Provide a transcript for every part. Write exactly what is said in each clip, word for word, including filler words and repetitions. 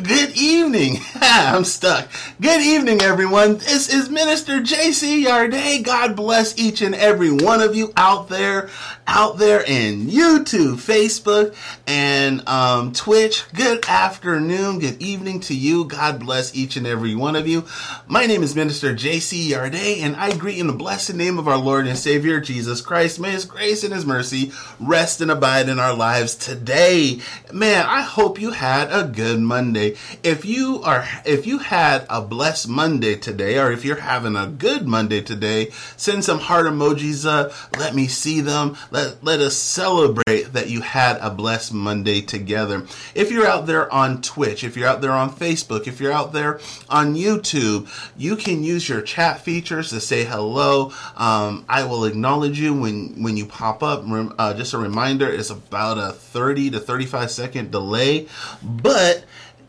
Good evening. I'm stuck. Good evening, everyone. This is Minister J C Yarday. God bless each and every one of you out there, out there in YouTube, Facebook, and um, Twitch. Good afternoon, good evening to you. God bless each and every one of you. My name is Minister J C Yarday, and I greet in the blessed name of our Lord and Savior, Jesus Christ. May His grace and His mercy rest and abide in our lives today. Man, I hope you had a good Monday. If you are, if you had a blessed Monday today, or if you're having a good Monday today, send some heart emojis up. Let me see them. Let, let us celebrate that you had a blessed Monday together. If you're out there on Twitch, if you're out there on Facebook, if you're out there on YouTube, you can use your chat features to say hello. Um, I will acknowledge you when, when you pop up. Uh, just a reminder, it's about a thirty to thirty-five second delay, but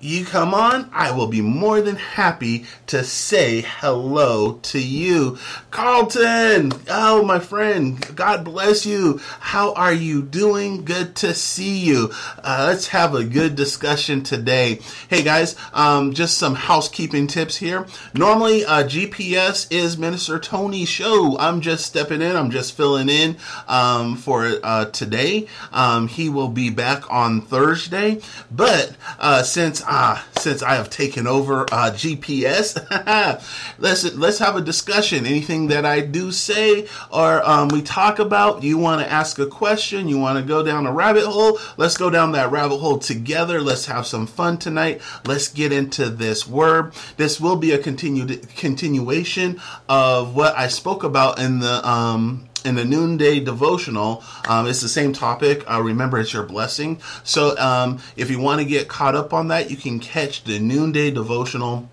you come on, I will be more than happy to say hello to you. Carlton, oh, my friend, God bless you. How are you doing? Good to see you. Uh, let's have a good discussion today. Hey, guys, um, just some housekeeping tips here. Normally, uh, G P S is Minister Tony's show. I'm just stepping in. I'm just filling in um, for uh, today. Um, he will be back on Thursday, but uh, since I'm Ah, since I have taken over uh, G P S, let's let's have a discussion. Anything that I do say or um, we talk about, you want to ask a question, you want to go down a rabbit hole, let's go down that rabbit hole together. Let's have some fun tonight. Let's get into this word. This will be a continued continuation of what I spoke about in the um. in the Noonday Devotional. Um, it's the same topic. Uh, remember, it's your blessing. So um, if you want to get caught up on that, you can catch the Noonday Devotional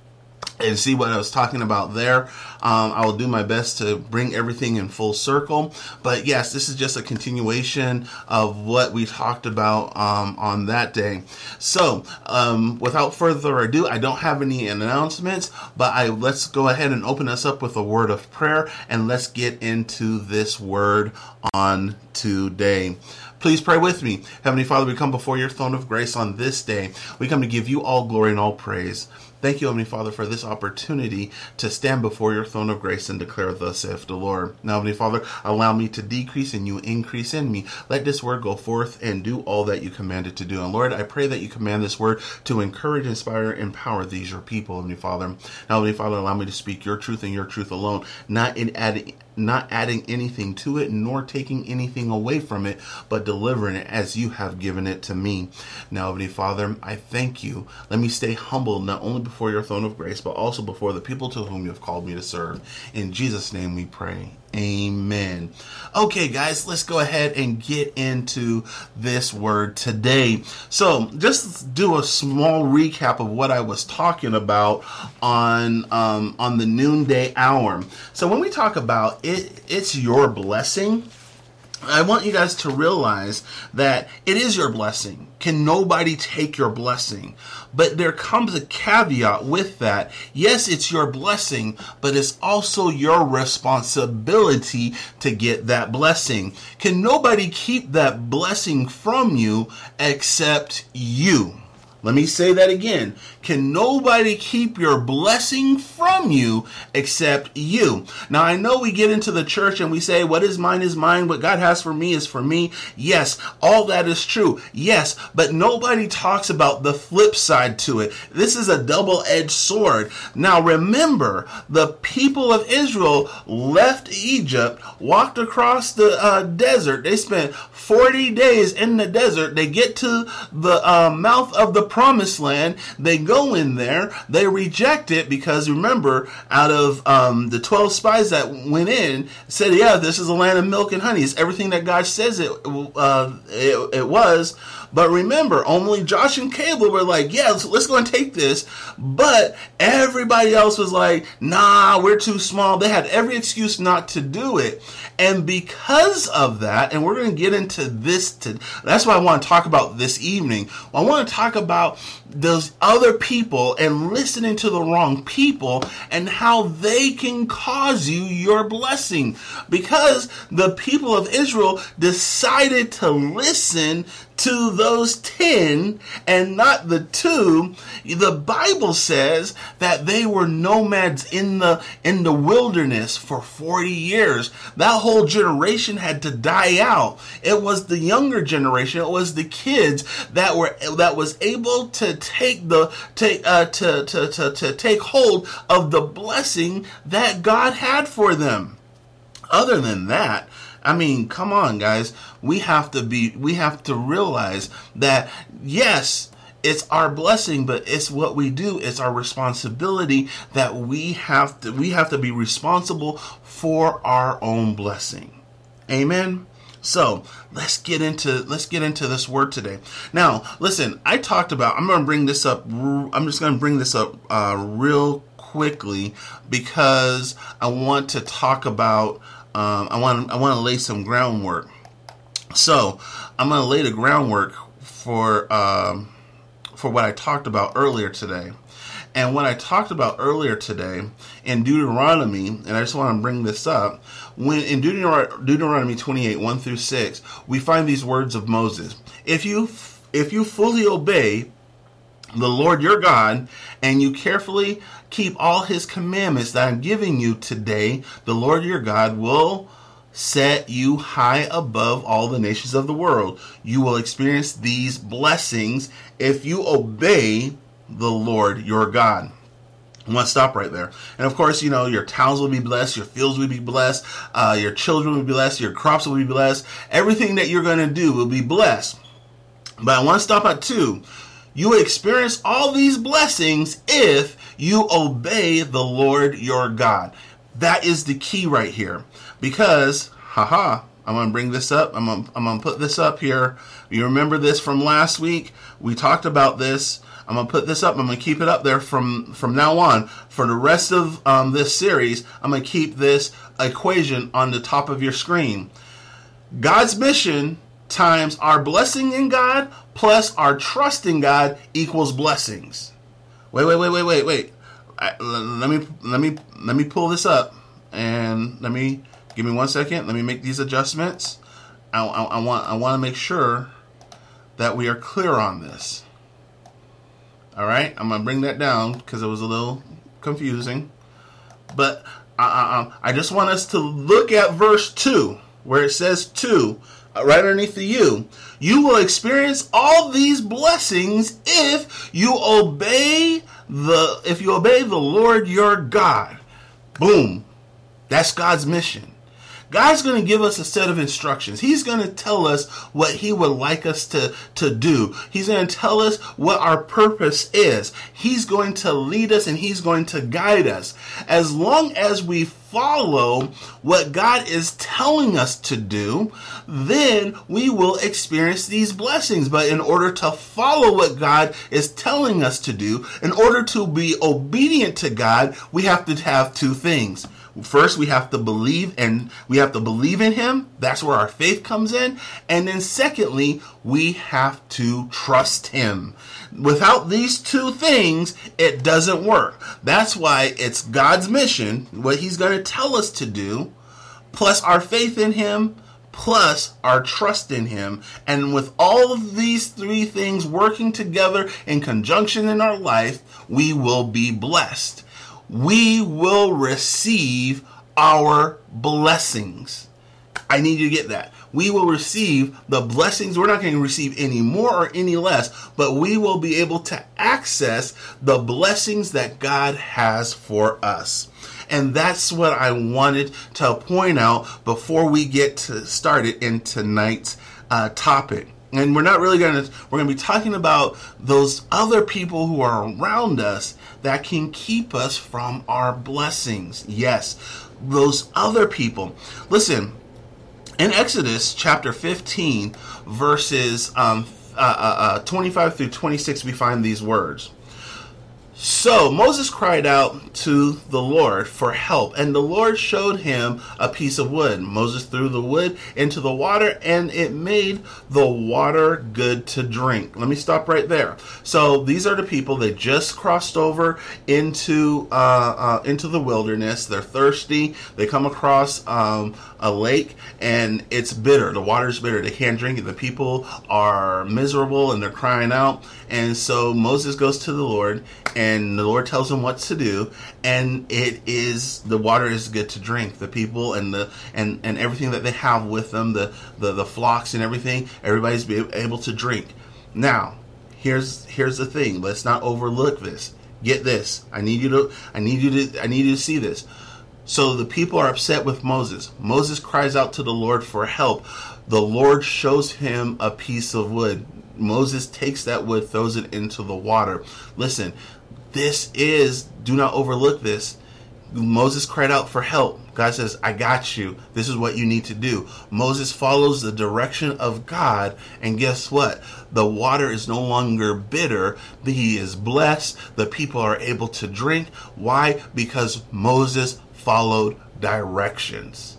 and see what I was talking about there. Um, I will do my best to bring everything in full circle. But yes, this is just a continuation of what we talked about um, on that day. So um, without further ado, I don't have any announcements, but I let's go ahead and open us up with a word of prayer, and let's get into this word on today. Please pray with me. Heavenly Father, we come before your throne of grace on this day. We come to give you all glory and all praise. Thank you, Heavenly Father, for this opportunity to stand before your throne of grace and declare thus saith the Lord. Now, Heavenly Father, allow me to decrease and you increase in me. Let this word go forth and do all that you command it to do. And Lord, I pray that you command this word to encourage, inspire, empower these, your people, Heavenly Father. Now, Heavenly Father, allow me to speak your truth and your truth alone, not in adding not adding anything to it, nor taking anything away from it, but delivering it as you have given it to me. Now, Heavenly Father, I thank you. Let me stay humble, not only before your throne of grace, but also before the people to whom you have called me to serve. In Jesus' name we pray. Amen. Okay, guys, let's go ahead and get into this word today. So just do a small recap of what I was talking about on um, on the noonday hour. So when we talk about it, it's your blessing. I want you guys to realize that it is your blessing. Can nobody take your blessing? But there comes a caveat with that. Yes, it's your blessing, but it's also your responsibility to get that blessing. Can nobody keep that blessing from you except you? Let me say that again. Can nobody keep your blessing from you except you? Now, I know we get into the church and we say, what is mine is mine. What God has for me is for me. Yes, all that is true. Yes, but nobody talks about the flip side to it. This is a double-edged sword. Now, remember, the people of Israel left Egypt, walked across the uh, desert. They spent forty days in the desert. They get to the uh, mouth of the promised land. They go in there, they reject it, because remember, out of um, the twelve spies that went in, said, yeah, this is a land of milk and honey. It's everything that God says it, uh, it, it was. But remember, only Josh and Caleb were like, yeah, let's, let's go and take this. But everybody else was like, nah, we're too small. They had every excuse not to do it. And because of that, and we're going to get into this, to, that's what I want to talk about this evening. I want to talk about those other people and listening to the wrong people and how they can cause you your blessing. Because the people of Israel decided to listen to those ten and not the two, the Bible says that they were nomads in the in the wilderness for forty years. That whole generation had to die out. It was the younger generation. It was the kids that were that was able to take the take uh, to, to to to take hold of the blessing that God had for them. Other than that, I mean, come on, guys. We have to be, we have to realize that, yes, it's our blessing, but it's what we do. It's our responsibility that we have to, we have to be responsible for our own blessing. Amen. So let's get into, let's get into this word today. Now, listen, I talked about, I'm going to bring this up. I'm just going to bring this up uh, real quickly because I want to talk about Um, I want I want to lay some groundwork, so I'm going to lay the groundwork for um, for what I talked about earlier today. And what I talked about earlier today in Deuteronomy, and I just want to bring this up, when in Deuteron- Deuteronomy twenty-eight, one through six, we find these words of Moses: If you if you fully obey the Lord your God, and you carefully keep all his commandments that I'm giving you today, the Lord your God will set you high above all the nations of the world. You will experience these blessings if you obey the Lord your God. I want to stop right there. And of course, you know, your towns will be blessed, your fields will be blessed, uh, your children will be blessed, your crops will be blessed. Everything that you're going to do will be blessed. But I want to stop at two. You experience all these blessings if you obey the Lord your God. That is the key right here. Because, haha, I'm going to bring this up. I'm going to, I'm going to put this up here. You remember this from last week? We talked about this. I'm going to put this up. I'm going to keep it up there from, from now on. For the rest of um, this series, I'm going to keep this equation on the top of your screen. God's mission times our blessing in God plus our trust in God equals blessings. Wait, wait, wait, wait, wait, wait. I, let me, let me, let me pull this up, and let me give me one second. Let me make these adjustments. I, I, I want, I want to make sure that we are clear on this. All right, I'm gonna bring that down because it was a little confusing, but I, I, I just want us to look at verse two where it says two. Right underneath the you, you will experience all these blessings if you obey the if you obey the Lord your God. Boom, that's God's mission. God's going to give us a set of instructions. He's going to tell us what he would like us to, to do. He's going to tell us what our purpose is. He's going to lead us and he's going to guide us. As long as we follow what God is telling us to do, then we will experience these blessings. But in order to follow what God is telling us to do, in order to be obedient to God, we have to have two things. First, we have to believe, and we have to believe in him. That's where our faith comes in. And then secondly, we have to trust him. Without these two things, it doesn't work. That's why it's God's mission, what he's going to tell us to do, plus our faith in him, plus our trust in him. And with all of these three things working together in conjunction in our life, we will be blessed. We will receive our blessings. I need you to get that. We will receive the blessings. We're not going to receive any more or any less, but we will be able to access the blessings that God has for us. And that's what I wanted to point out before we get to started in tonight's uh, topic. And we're not really going to, we're going to be talking about those other people who are around us that can keep us from our blessings. Yes, those other people. Listen, in Exodus chapter fifteen, verses um, uh, uh, twenty-five through twenty-six, we find these words. So Moses cried out to the Lord for help, and the Lord showed him a piece of wood. Moses threw the wood into the water, and it made the water good to drink. Let me stop right there. So these are the people that just crossed over into uh, uh, into the wilderness. They're thirsty. They come across um, a lake, and it's bitter. The water's bitter. They can't drink it. The people are miserable, and they're crying out. And so Moses goes to the Lord, and And the Lord tells him what to do, and it is the water is good to drink. The people and the and, and everything that they have with them, the, the, the flocks and everything, everybody's able to drink. Now, here's here's the thing. Let's not overlook this. Get this. I need you to I need you to I need you to see this. So the people are upset with Moses. Moses cries out to the Lord for help. The Lord shows him a piece of wood. Moses takes that wood, throws it into the water. Listen. This is, do not overlook this. Moses cried out for help. God says, I got you. This is what you need to do. Moses follows the direction of God, and guess what? The water is no longer bitter. He is blessed. The people are able to drink. Why? Because Moses followed directions.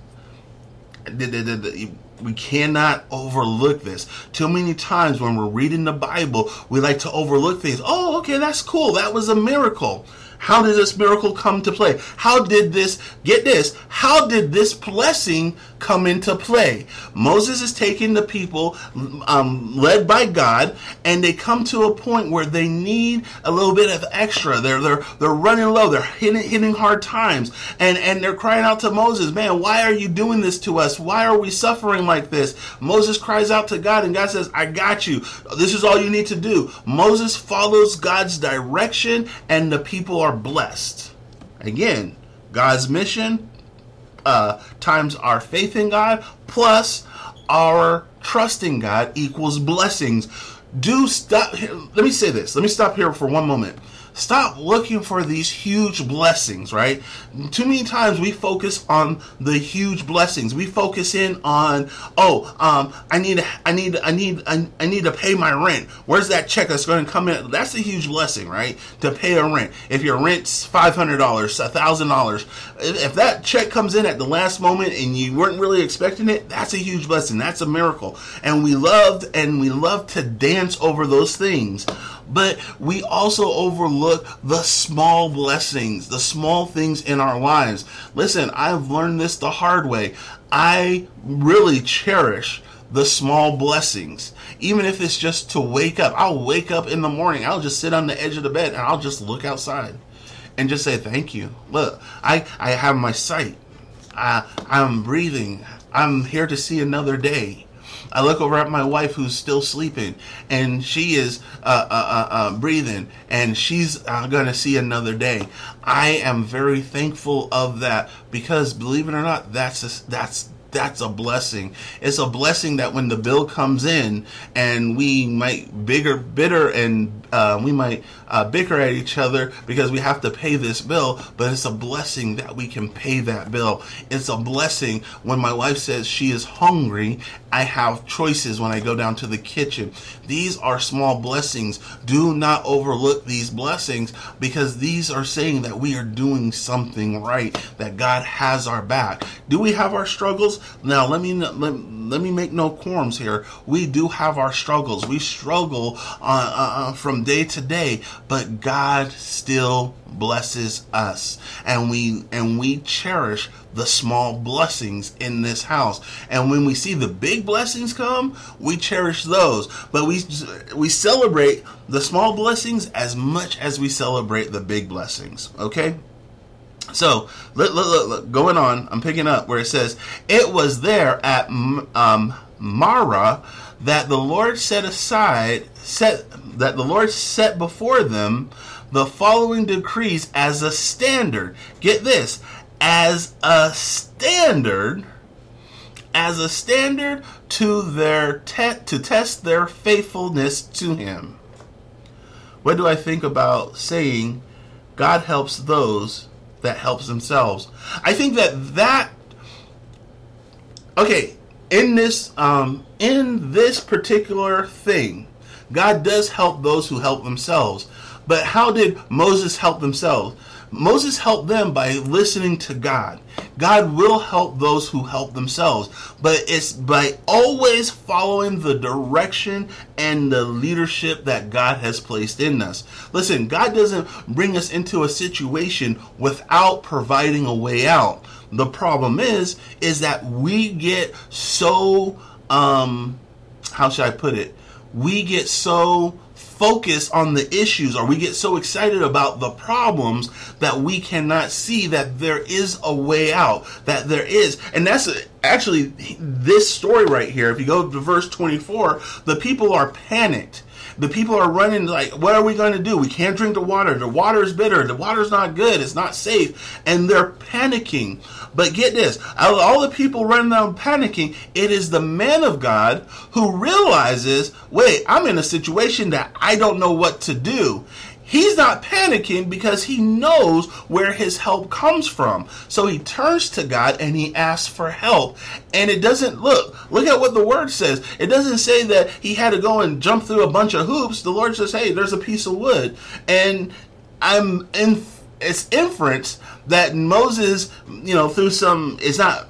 We cannot overlook this. Too many times when we're reading the Bible, we like to overlook things. Oh, okay, that's cool. That was a miracle. How did this miracle come to play? How did this, get this, how did this blessing come into play? Moses is taking the people um, led by God, and they come to a point where they need a little bit of extra. They're they're they're running low. They're hitting hitting hard times, and and they're crying out to Moses, man, why are you doing this to us? Why are we suffering like this? Moses cries out to God, and God says, I got you. This is all you need to do. Moses follows God's direction, and the people are blessed. Again, God's mission uh, times our faith in God plus our trust in God equals blessings. Do stop. Let me say this. Let me stop here for one moment. Stop looking for these huge blessings, right? Too many times we focus on the huge blessings. We focus in on, oh, um, I need, I need, I need, I need to pay my rent. Where's that check that's going to come in? That's a huge blessing, right? To pay a rent. If your rent's five hundred dollars, one thousand dollars, if that check comes in at the last moment and you weren't really expecting it, that's a huge blessing. That's a miracle. And we loved, and we love to dance over those things. But we also overlook the small blessings, the small things in our lives. Listen, I've learned this the hard way. I really cherish the small blessings. Even if it's just to wake up. I'll wake up in the morning. I'll just sit on the edge of the bed and I'll just look outside and just say, thank you. Look, I, I have my sight. I, I'm breathing. I'm here to see another day. I look over at my wife who's still sleeping, and she is uh, uh, uh, breathing, and she's uh, going to see another day. I am very thankful of that because, believe it or not, that's a, that's that's a blessing. It's a blessing that when the bill comes in, and we might bigger bitter and uh, we might uh, bicker at each other because we have to pay this bill, but it's a blessing that we can pay that bill. It's a blessing when my wife says she is hungry. I have choices when I go down to the kitchen. These are small blessings. Do not overlook these blessings because these are saying that we are doing something right, that God has our back. Do we have our struggles? Now, let me let, let me make no quorums here. We do have our struggles. We struggle uh, uh, from day to day, but God still blesses us, and we and we cherish the small blessings in this house. And when we see the big blessings come, we cherish those, but we we celebrate the small blessings as much as we celebrate the big blessings. Okay, so look, look, look, look going on, I'm picking up where it says, it was there at um, Marah that the Lord set aside set that the Lord set before them the following decrees as a standard. Get this, as a standard as a standard to their te- to test their faithfulness to him. What do I think about saying, God helps those that helps themselves? I think that that, okay, in this, um, in this particular thing, God does help those who help themselves. But how did Moses help themselves? Moses helped them by listening to God. God will help those who help themselves, but it's by always following the direction and the leadership that God has placed in us. Listen, God doesn't bring us into a situation without providing a way out. The problem is, is that we get so, um, how should I put it? We get so focus on the issues, or we get so excited about the problems that we cannot see that there is a way out, that there is. And that's actually this story right here. If you go to verse twenty-four, the people are panicked. The people are running like, what are we going to do? We can't drink the water. The water is bitter. The water is not good. It's not safe. And they're panicking. But get this, out of all the people running around panicking, it is the man of God who realizes, wait, I'm in a situation that I don't know what to do. He's not panicking because he knows where his help comes from. So he turns to God and he asks for help. And it doesn't look, look at what the word says. It doesn't say that he had to go and jump through a bunch of hoops. The Lord says, hey, there's a piece of wood. And I'm in, it's inference that Moses, you know, through some, it's not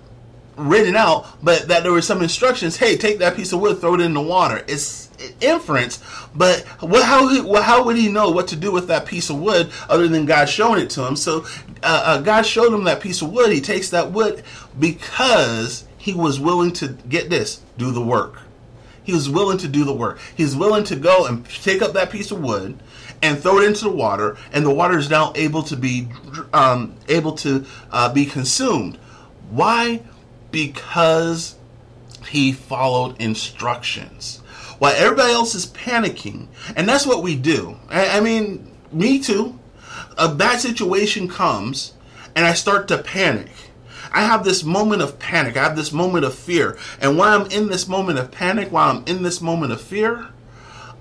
written out, but that there were some instructions. Hey, take that piece of wood, throw it in the water. It's inference, but what, how he, well, how would he know what to do with that piece of wood other than God showing it to him? So uh, uh, God showed him that piece of wood. He takes that wood because he was willing to, get this, do the work. He was willing to do the work. He's willing to go and take up that piece of wood and throw it into the water, and the water is now able to be um, able to uh, be consumed. Why? Because he followed instructions. While everybody else is panicking, and that's what we do. I, I mean, me too. A bad situation comes, and I start to panic. I have this moment of panic. I have this moment of fear. And while I'm in this moment of panic, while I'm in this moment of fear,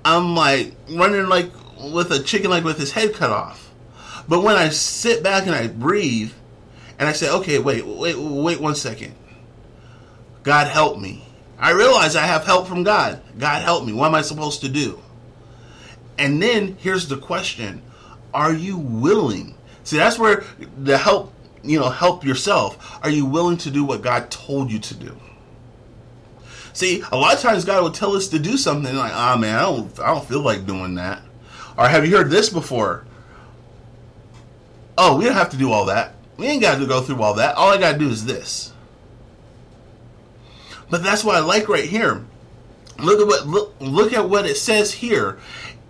I'm like running like with a chicken, like with his head cut off. But when I sit back and I breathe, and I say, okay, wait, wait, wait one second. God help me. I realize I have help from God. God help me. What am I supposed to do? And then here's the question. Are you willing? See, that's where the help, you know, help yourself. Are you willing to do what God told you to do? See, a lot of times God will tell us to do something like, ah, oh, man, I don't, I don't feel like doing that. Or have you heard this before? Oh, we don't have to do all that. We ain't got to go through all that. All I got to do is this. But that's what I like right here. Look at what look, look at what it says here.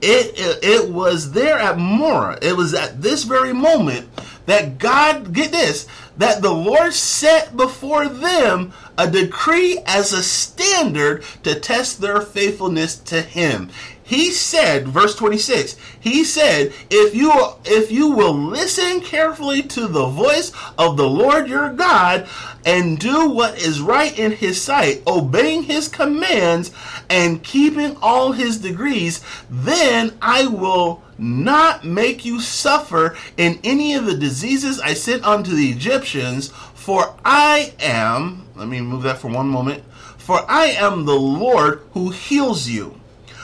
It, it it was there at Morah. It was at this very moment that God, get this, that the Lord set before them a decree as a standard to test their faithfulness to him. He said, verse twenty-six, he said, if you if you will listen carefully to the voice of the Lord your God and do what is right in his sight, obeying his commands and keeping all his decrees, then I will not make you suffer in any of the diseases I sent unto the Egyptians, for I am, let me move that for one moment, for I am the Lord who heals you.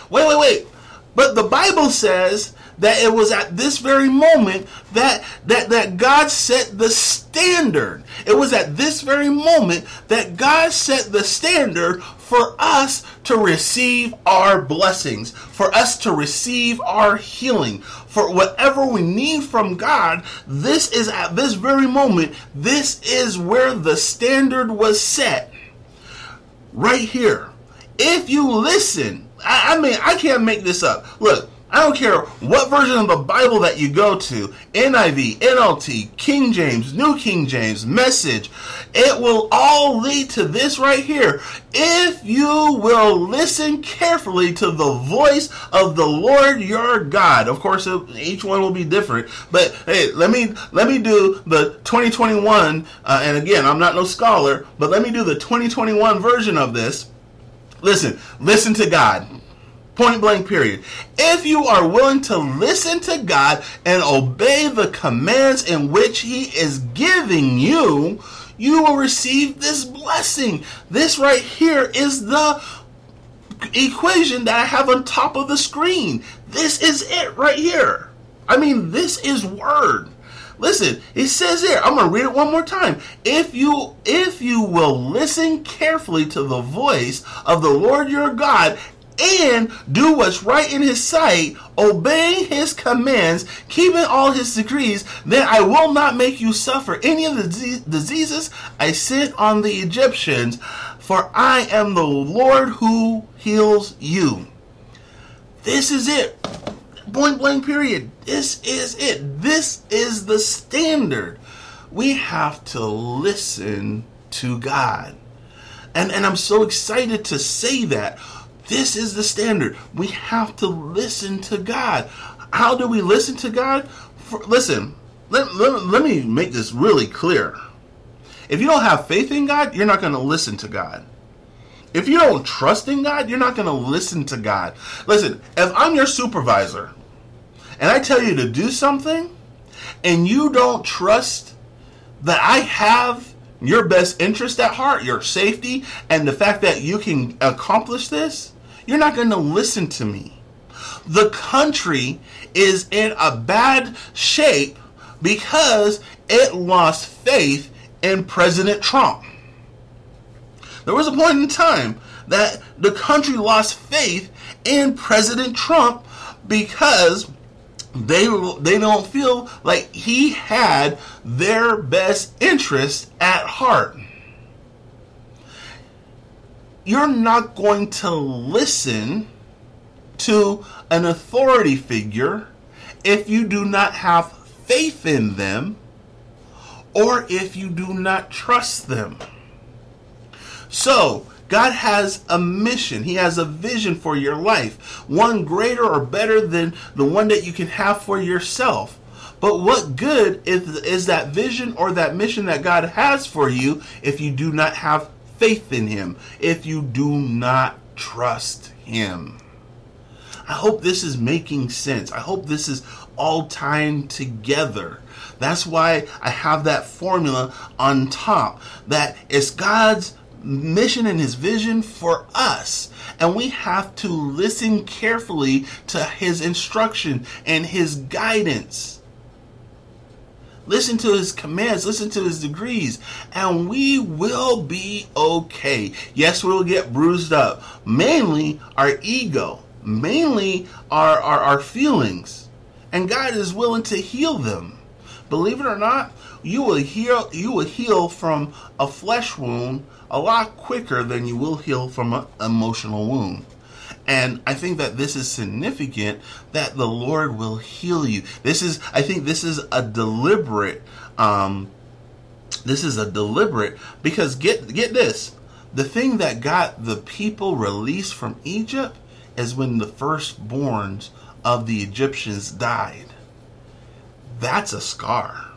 Wait, wait, wait. But the Bible says that it was at this very moment that, that, that God set the standard. It was at this very moment that God set the standard for us to receive our blessings, for us to receive our healing, for whatever we need from God. This is at this very moment. This is where the standard was set. Right here. If you listen, I mean, I can't make this up. Look, I don't care what version of the Bible that you go to, N I V, N L T, King James, New King James, Message, it will all lead to this right here. If you will listen carefully to the voice of the Lord your God. Of course, each one will be different, but hey, let me let me do the twenty twenty-one, uh, and again, I'm not no scholar, but let me do the twenty twenty-one version of this. Listen, listen to God. Point blank period. If you are willing to listen to God and obey the commands in which he is giving you, you will receive this blessing. This right here is the equation that I have on top of the screen. This is it right here. I mean, this is word. Listen, it says here, I'm going to read it one more time. If you if you will listen carefully to the voice of the Lord your God and do what's right in his sight, obeying his commands, keeping all his decrees, then I will not make you suffer any of the diseases I sent on the Egyptians, for I am the Lord who heals you. This is it. Point blank period. This is it. This is the standard. We have to listen to God. And, and I'm so excited to say that. This is the standard. We have to listen to God. How do we listen to God? For, listen, let, let, let me make this really clear. If you don't have faith in God, you're not going to listen to God. If you don't trust in God, you're not going to listen to God. Listen, if I'm your supervisor and I tell you to do something and you don't trust that I have your best interest at heart, your safety, and the fact that you can accomplish this, you're not going to listen to me. The country is in a bad shape because it lost faith in President Trump. There was a point in time that the country lost faith in President Trump because They they don't feel like he had their best interest at heart. You're not going to listen to an authority figure if you do not have faith in them or if you do not trust them. So, God has a mission. He has a vision for your life, one greater or better than the one that you can have for yourself. But what good is, is that vision or that mission that God has for you if you do not have faith in him, if you do not trust him? I hope this is making sense. I hope this is all tying together. That's why I have that formula on top, that it's God's mission and his vision for us, and we have to listen carefully to his instruction and his guidance. Listen to his commands, listen to his decrees, and we will be okay. Yes, we'll get bruised up, mainly our ego, mainly our, our, our feelings, and God is willing to heal them. Believe it or not, you will heal, you will heal from a flesh wound a lot quicker than you will heal from an emotional wound. And I think that this is significant, that the Lord will heal you. This is, I think this is a deliberate, um, this is a deliberate, because get get this, the thing that got the people released from Egypt is when the firstborns of the Egyptians died. That's a scar.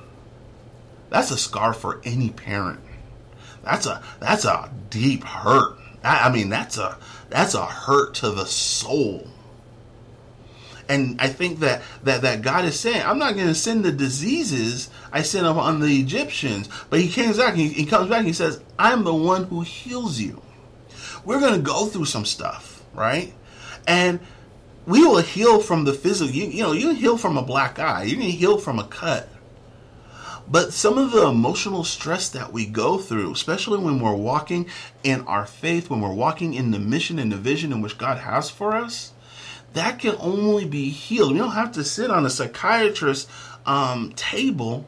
That's a scar for any parent. That's a that's a deep hurt. I, I mean, that's a that's a hurt to the soul. And I think that, that, that God is saying, I'm not going to send the diseases I sent on the Egyptians. But he comes back and he, he comes back and he says, I'm the one who heals you. We're going to go through some stuff, right? And we will heal from the physical. You, you know, you heal from a black eye. You can heal from a cut. But some of the emotional stress that we go through, especially when we're walking in our faith, when we're walking in the mission and the vision in which God has for us, that can only be healed. We don't have to sit on a psychiatrist's um, table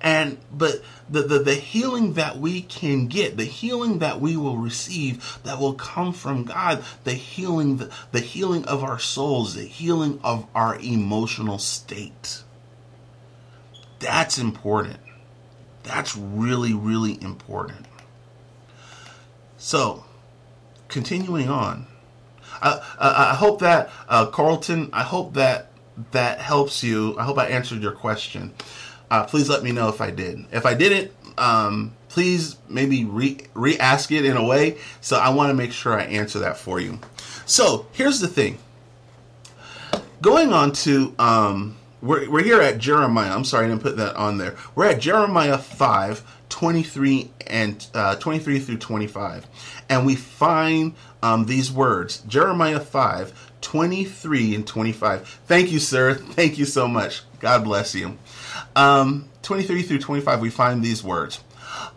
And but the, the, the healing that we can get, the healing that we will receive, that will come from God, the healing, the, the healing of our souls, the healing of our emotional state. That's important. That's really, really important. So, continuing on, I, I, I hope that uh, Carlton, I hope that that helps you. I hope I answered your question. Uh, please let me know if I did. If I didn't, um, please maybe re re-ask it in a way. So I want to make sure I answer that for you. So here's the thing. Going on to, um, we're, we're here at Jeremiah. I'm sorry I didn't put that on there. We're at Jeremiah five, twenty-three and uh, twenty-three through twenty-five. And we find um, these words. Jeremiah five, twenty-three and twenty-five. Thank you, sir. Thank you so much. God bless you. Um, twenty-three through twenty-five, we find these words.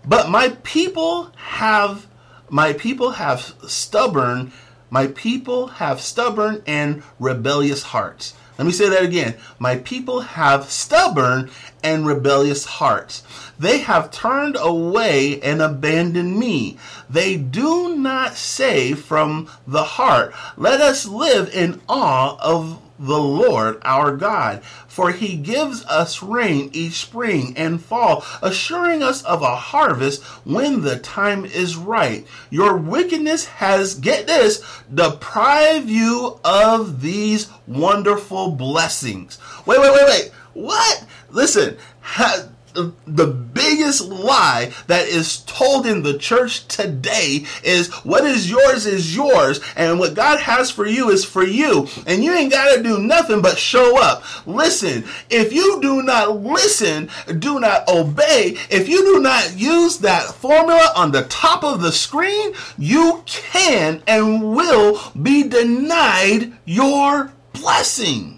But my people have, my people have stubborn, my people have stubborn and rebellious hearts. Let me say that again. My people have stubborn and rebellious hearts. They have turned away and abandoned me. They do not say from the heart, let us live in awe of the Lord our God, for he gives us rain each spring and fall, assuring us of a harvest when the time is right. Your wickedness has, get this, deprived you of these wonderful blessings. Wait, wait, wait, wait. What? Listen, ha, the biggest lie that is told in the church today is what is yours is yours, and what God has for you is for you, and you ain't got to do nothing but show up. Listen, if you do not listen, do not obey, if you do not use that formula on the top of the screen, you can and will be denied your blessing.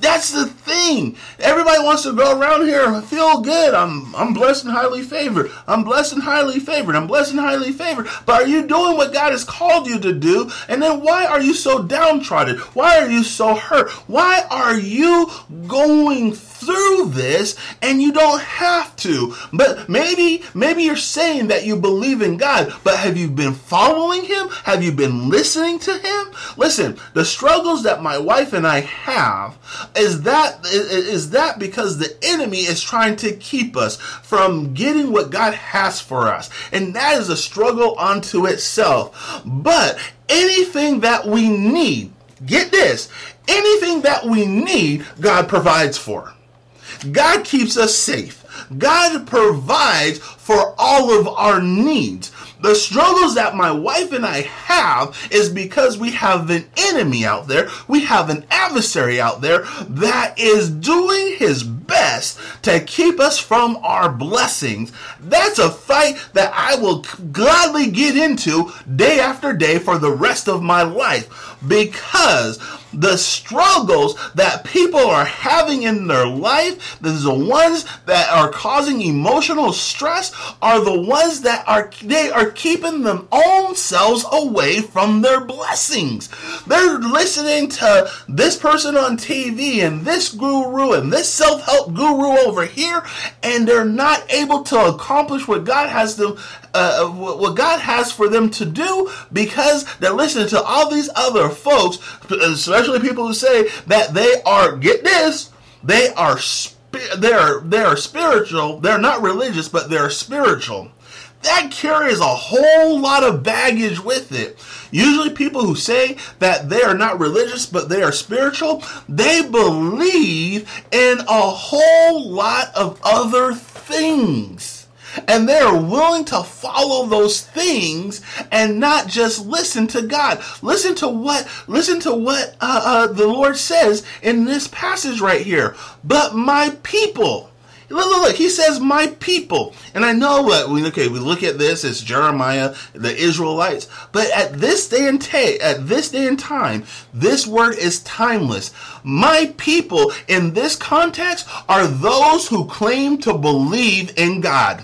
That's the thing. Everybody wants to go around here and feel good. I'm I'm blessed and highly favored. I'm blessed and highly favored. I'm blessed and highly favored. But are you doing what God has called you to do? And then why are you so downtrodden? Why are you so hurt? Why are you going through this and you don't have to? But maybe, maybe you're saying that you believe in God, but have you been following him? Have you been listening to him? Listen, the struggles that my wife and I have, Is that is that because the enemy is trying to keep us from getting what God has for us. And that is a struggle unto itself. But anything that we need, get this, anything that we need, God provides for. God keeps us safe. God provides for all of our needs. The struggles that my wife and I have is because we have an enemy out there. We have an adversary out there that is doing his best to keep us from our blessings. That's a fight that I will gladly get into day after day for the rest of my life, because the struggles that people are having in their life, the ones that are causing emotional stress, are the ones that are they are keeping them own selves away from their blessings. They're listening to this person on T V and this guru and this self-help guru over here, and they're not able to accomplish what God has them uh, what God has for them to do, because they're listening to all these other folks, especially Especially people who say that they are, get this, they are they are they are spiritual. They're not religious, but they're spiritual. That carries a whole lot of baggage with it. Usually people who say that they are not religious, but they are spiritual, they believe in a whole lot of other things. And they're willing to follow those things and not just listen to God. Listen to what listen to what uh, uh, the Lord says in this passage right here. But my people, look, look, look, he says my people. And I know what we okay, we look at this, it's Jeremiah, the Israelites. But at this day and ta- at this day and time, this word is timeless. My people in this context are those who claim to believe in God.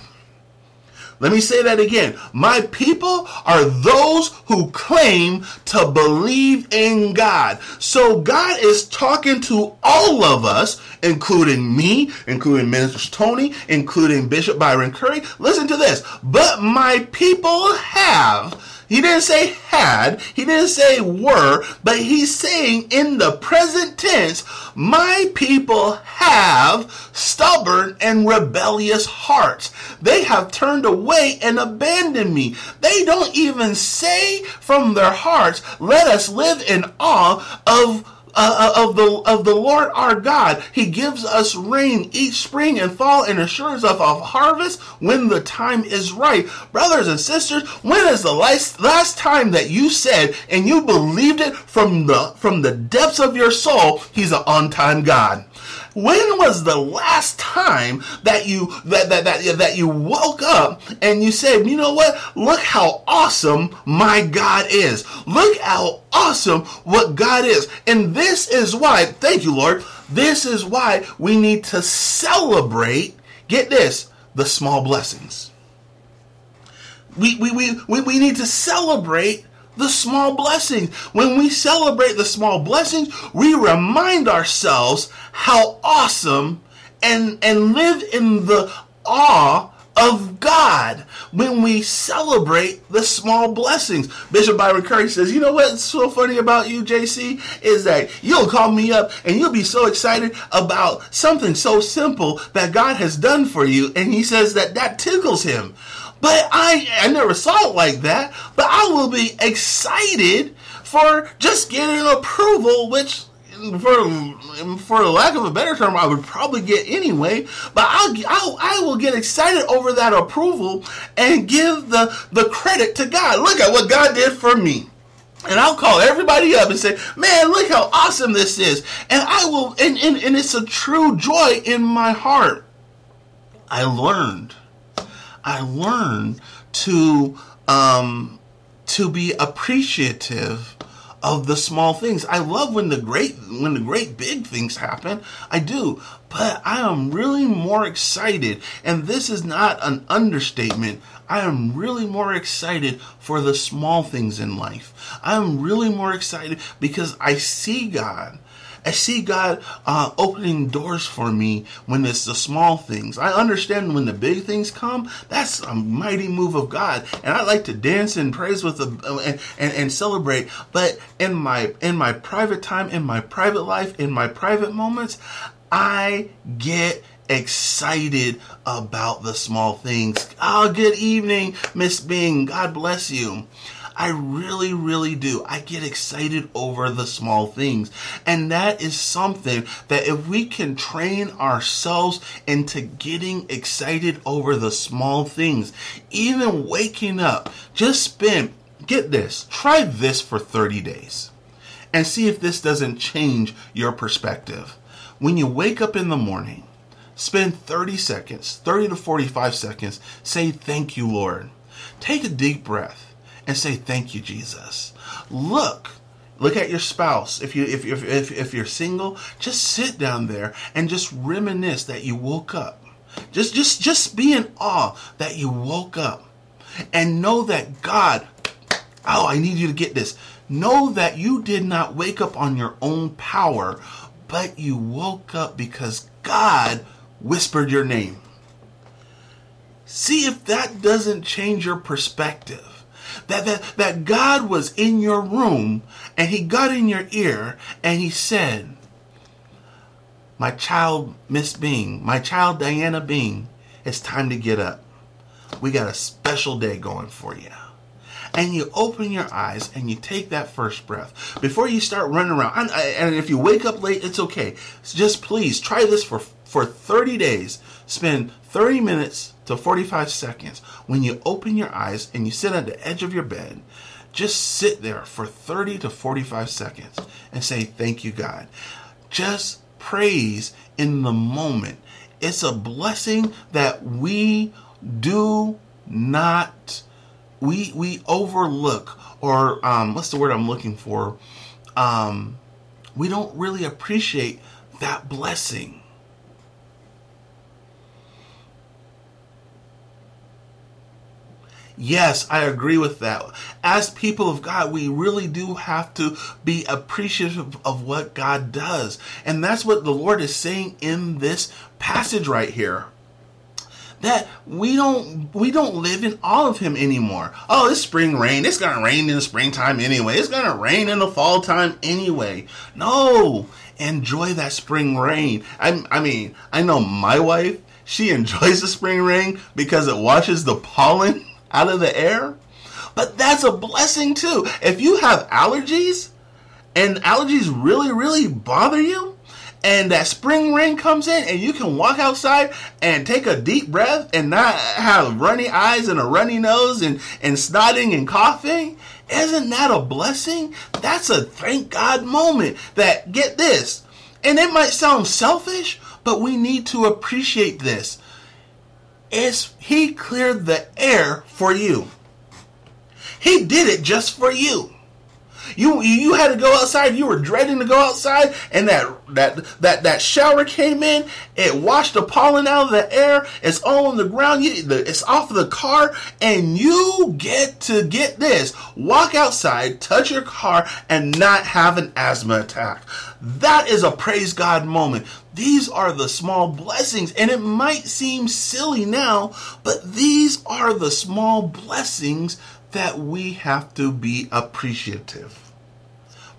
Let me say that again. My people are those who claim to believe in God. So God is talking to all of us, including me, including Minister Tony, including Bishop Byron Curry. Listen to this. But my people have. He didn't say had. He didn't say were. But he's saying in the present tense, my people have stubborn and rebellious hearts. They have turned away and abandoned me. They don't even say from their hearts, let us live in awe of Uh, of the of the Lord our God. He gives us rain each spring and fall and assures us of harvest when the time is right. Brothers and sisters, when is the last, last time that you said and you believed it from the from the depths of your soul, he's an on-time God? When was the last time that you that, that that that you woke up and you said, you know what? Look how awesome my God is. Look how awesome what God is. And this is why, thank you, Lord, this is why we need to celebrate, get this, the small blessings. We we we we, we need to celebrate the small blessings. When we celebrate the small blessings, we remind ourselves how awesome and, and live in the awe of God when we celebrate the small blessings. Bishop Byron Curry says, you know what's so funny about you, J C, is that you'll call me up and you'll be so excited about something so simple that God has done for you. And he says that that tickles him. But I, I never saw it like that, but I will be excited for just getting approval, which for for lack of a better term, I would probably get anyway, but I'll, I'll, I will get excited over that approval and give the, the credit to God. Look at what God did for me. And I'll call everybody up and say, man, look how awesome this is. And I will, and, and, and it's a true joy in my heart. I learned. I learned to um, to be appreciative of the small things. I love when the great when the great big things happen. I do, but I am really more excited, and this is not an understatement. I am really more excited for the small things in life. I am really more excited because I see God. I see God uh, opening doors for me when it's the small things. I understand when the big things come, that's a mighty move of God, and I like to dance and praise with the uh, and, and and celebrate. But in my in my private time, in my private life, in my private moments, I get excited about the small things. Oh, good evening, Miss Bing. God bless you. I really, really do. I get excited over the small things. And that is something that if we can train ourselves into getting excited over the small things, even waking up, just spend, get this, try this for thirty days and see if this doesn't change your perspective. When you wake up in the morning, spend thirty seconds, thirty to forty-five seconds, say, thank you, Lord. Take a deep breath. And say, thank you, Jesus. Look, look at your spouse. If you if if if, if you're single, just sit down there and just reminisce that you woke up. Just just just be in awe that you woke up, and know that God. Oh, I need you to get this. Know that you did not wake up on your own power, but you woke up because God whispered your name. See if that doesn't change your perspective. That, that that God was in your room and he got in your ear and he said, my child, Miss Bing, my child, Diana Bing, it's time to get up. We got a special day going for you. And you open your eyes and you take that first breath before you start running around. And if you wake up late, it's okay. Just please try this for, for thirty days. Spend thirty minutes to forty-five seconds. When you open your eyes and you sit at the edge of your bed, just sit there for thirty to forty-five seconds and say, thank you, God. Just praise in the moment. It's a blessing that we do not, we we overlook, or um, what's the word I'm looking for? Um, we don't really appreciate that blessing. Yes, I agree with that. As people of God, we really do have to be appreciative of what God does. And that's what the Lord is saying in this passage right here. That we don't we don't live in awe of him anymore. Oh, it's spring rain. It's going to rain in the springtime anyway. It's going to rain in the fall time anyway. No, enjoy that spring rain. I, I mean, I know my wife, she enjoys the spring rain because it washes the pollen out of the air. But that's a blessing too. If you have allergies and allergies really, really bother you, and that spring rain comes in and you can walk outside and take a deep breath and not have runny eyes and a runny nose and, and snotting and coughing. Isn't that a blessing? That's a thank God moment that, get this, and it might sound selfish, but we need to appreciate this. It's, he cleared the air for you. He did it just for you. You you had to go outside. You were dreading to go outside, and that that that that shower came in. It washed the pollen out of the air. It's all on the ground. You, it's off the car, and you get to get this. Walk outside, touch your car, and not have an asthma attack. That is a praise God moment. These are the small blessings, and it might seem silly now, but these are the small blessings that we have to be appreciative.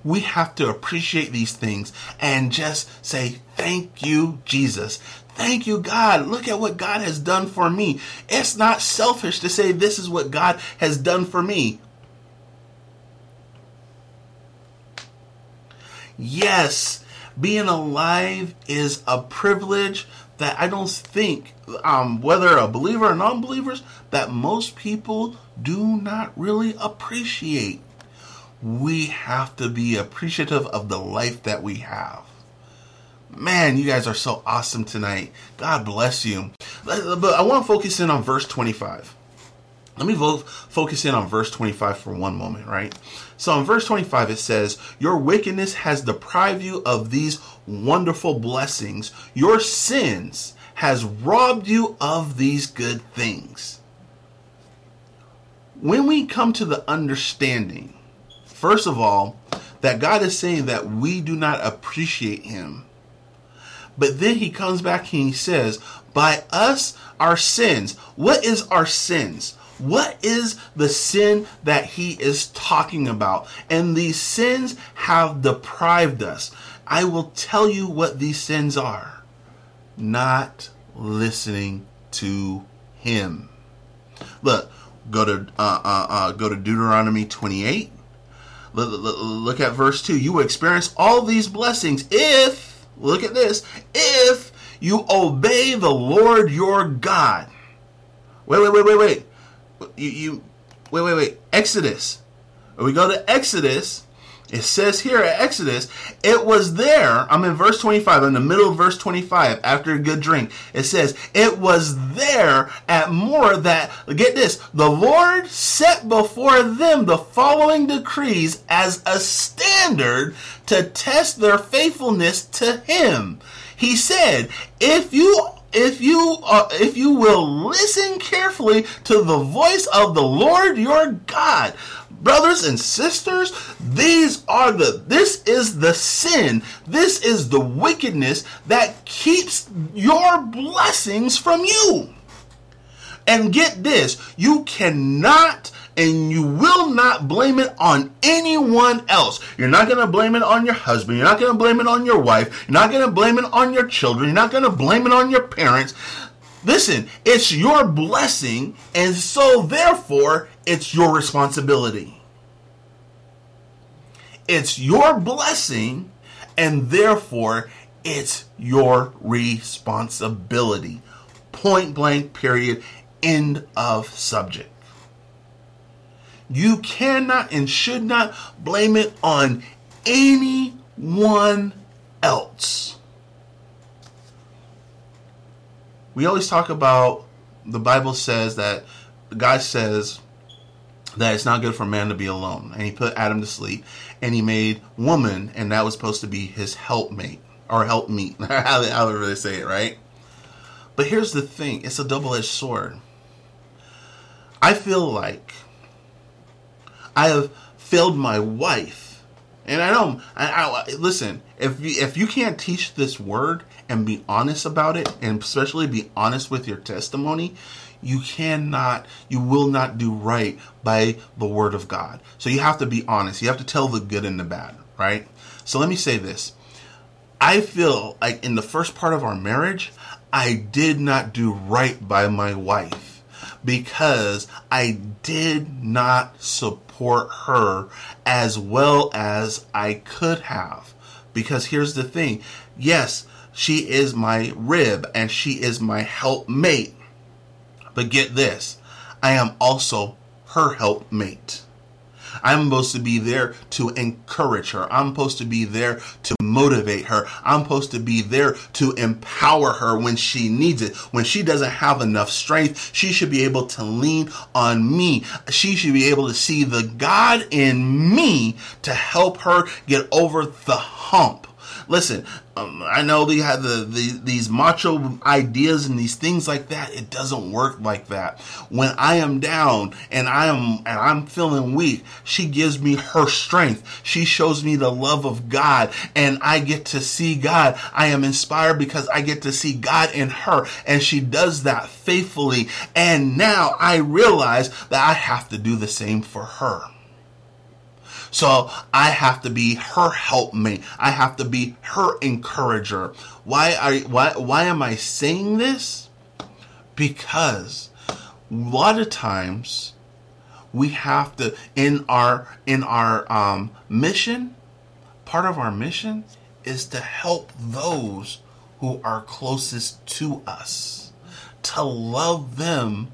We have to appreciate these things and just say, thank you, Jesus. Thank you, God. Look at what God has done for me. It's not selfish to say this is what God has done for me. Yes, being alive is a privilege that I don't think, um, whether a believer or non-believers, that most people do not really appreciate. We have to be appreciative of the life that we have. Man, you guys are so awesome tonight. God bless you. But I want to focus in on verse twenty-five. Let me focus in on verse twenty-five for one moment, right? So in verse twenty-five, it says, your wickedness has deprived you of these wonderful blessings. Your sins has robbed you of these good things. When we come to the understanding, first of all, that God is saying that we do not appreciate him. But then he comes back and he says, by us, our sins. What is our sins? What is the sin that he is talking about? And these sins have deprived us. I will tell you what these sins are. Not listening to him. Look, go to uh, uh, uh, go to Deuteronomy twenty-eight. Look at verse two. You will experience all these blessings if, look at this, if you obey the Lord your God. Wait, wait, wait, wait, wait. You, you wait, wait, wait. Exodus. We go to Exodus. It says here at Exodus, it was there. I'm in verse twenty-five, in the middle of verse twenty-five, after a good drink. It says, it was there at Moreh that, get this, the Lord set before them the following decrees as a standard to test their faithfulness to him. He said, if you If you uh, if you will listen carefully to the voice of the Lord your God. Brothers and sisters, these are the this is the sin. This is the wickedness that keeps your blessings from you. And get this, you cannot and you will not blame it on anyone else. You're not going to blame it on your husband. You're not going to blame it on your wife. You're not going to blame it on your children. You're not going to blame it on your parents. Listen, it's your blessing, and so therefore, it's your responsibility. It's your blessing, and therefore, it's your responsibility. Point blank, period, end of subject. You cannot and should not blame it on anyone else. We always talk about, the Bible says that, God says that it's not good for man to be alone. And he put Adam to sleep and he made woman, and that was supposed to be his helpmate or helpmeet. However they say it, right? But here's the thing. It's a double-edged sword. I feel like I have failed my wife. And I don't, I, I, listen, if you, if you can't teach this word and be honest about it, and especially be honest with your testimony, you cannot, you will not do right by the word of God. So you have to be honest. You have to tell the good and the bad, right? So let me say this. I feel like in the first part of our marriage, I did not do right by my wife because I did not support her as well as I could have. Because here's the thing. Yes, she is my rib and she is my helpmate. But get this. I am also her helpmate. I'm supposed to be there to encourage her. I'm supposed to be there to motivate her. I'm supposed to be there to empower her when she needs it. When she doesn't have enough strength, she should be able to lean on me. She should be able to see the God in me to help her get over the hump. Listen, um, I know they have the, the, these macho ideas and these things like that. It doesn't work like that. When I am down and I am and I'm feeling weak, she gives me her strength. She shows me the love of God, and I get to see God. I am inspired because I get to see God in her, and she does that faithfully. And now I realize that I have to do the same for her. So I have to be her helpmate. I have to be her encourager. Why I why why am I saying this? Because a lot of times we have to in our in our um, mission. Part of our mission is to help those who are closest to us, to love them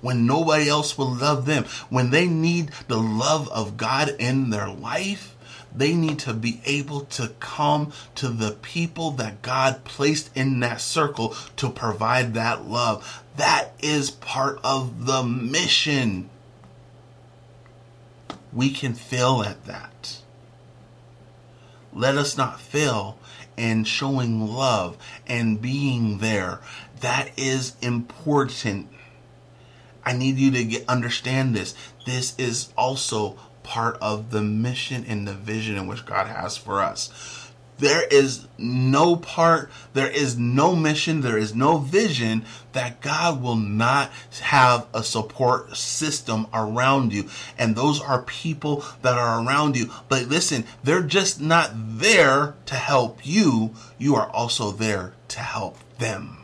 when nobody else will love them. When they need the love of God in their life, they need to be able to come to the people that God placed in that circle to provide that love. That is part of the mission. We can fail at that. Let us not fail in showing love and being there. That is important. I need you to get, understand this. This is also part of the mission and the vision in which God has for us. There is no part, there is no mission, there is no vision that God will not have a support system around you. And those are people that are around you. But listen, they're just not there to help you. You are also there to help them.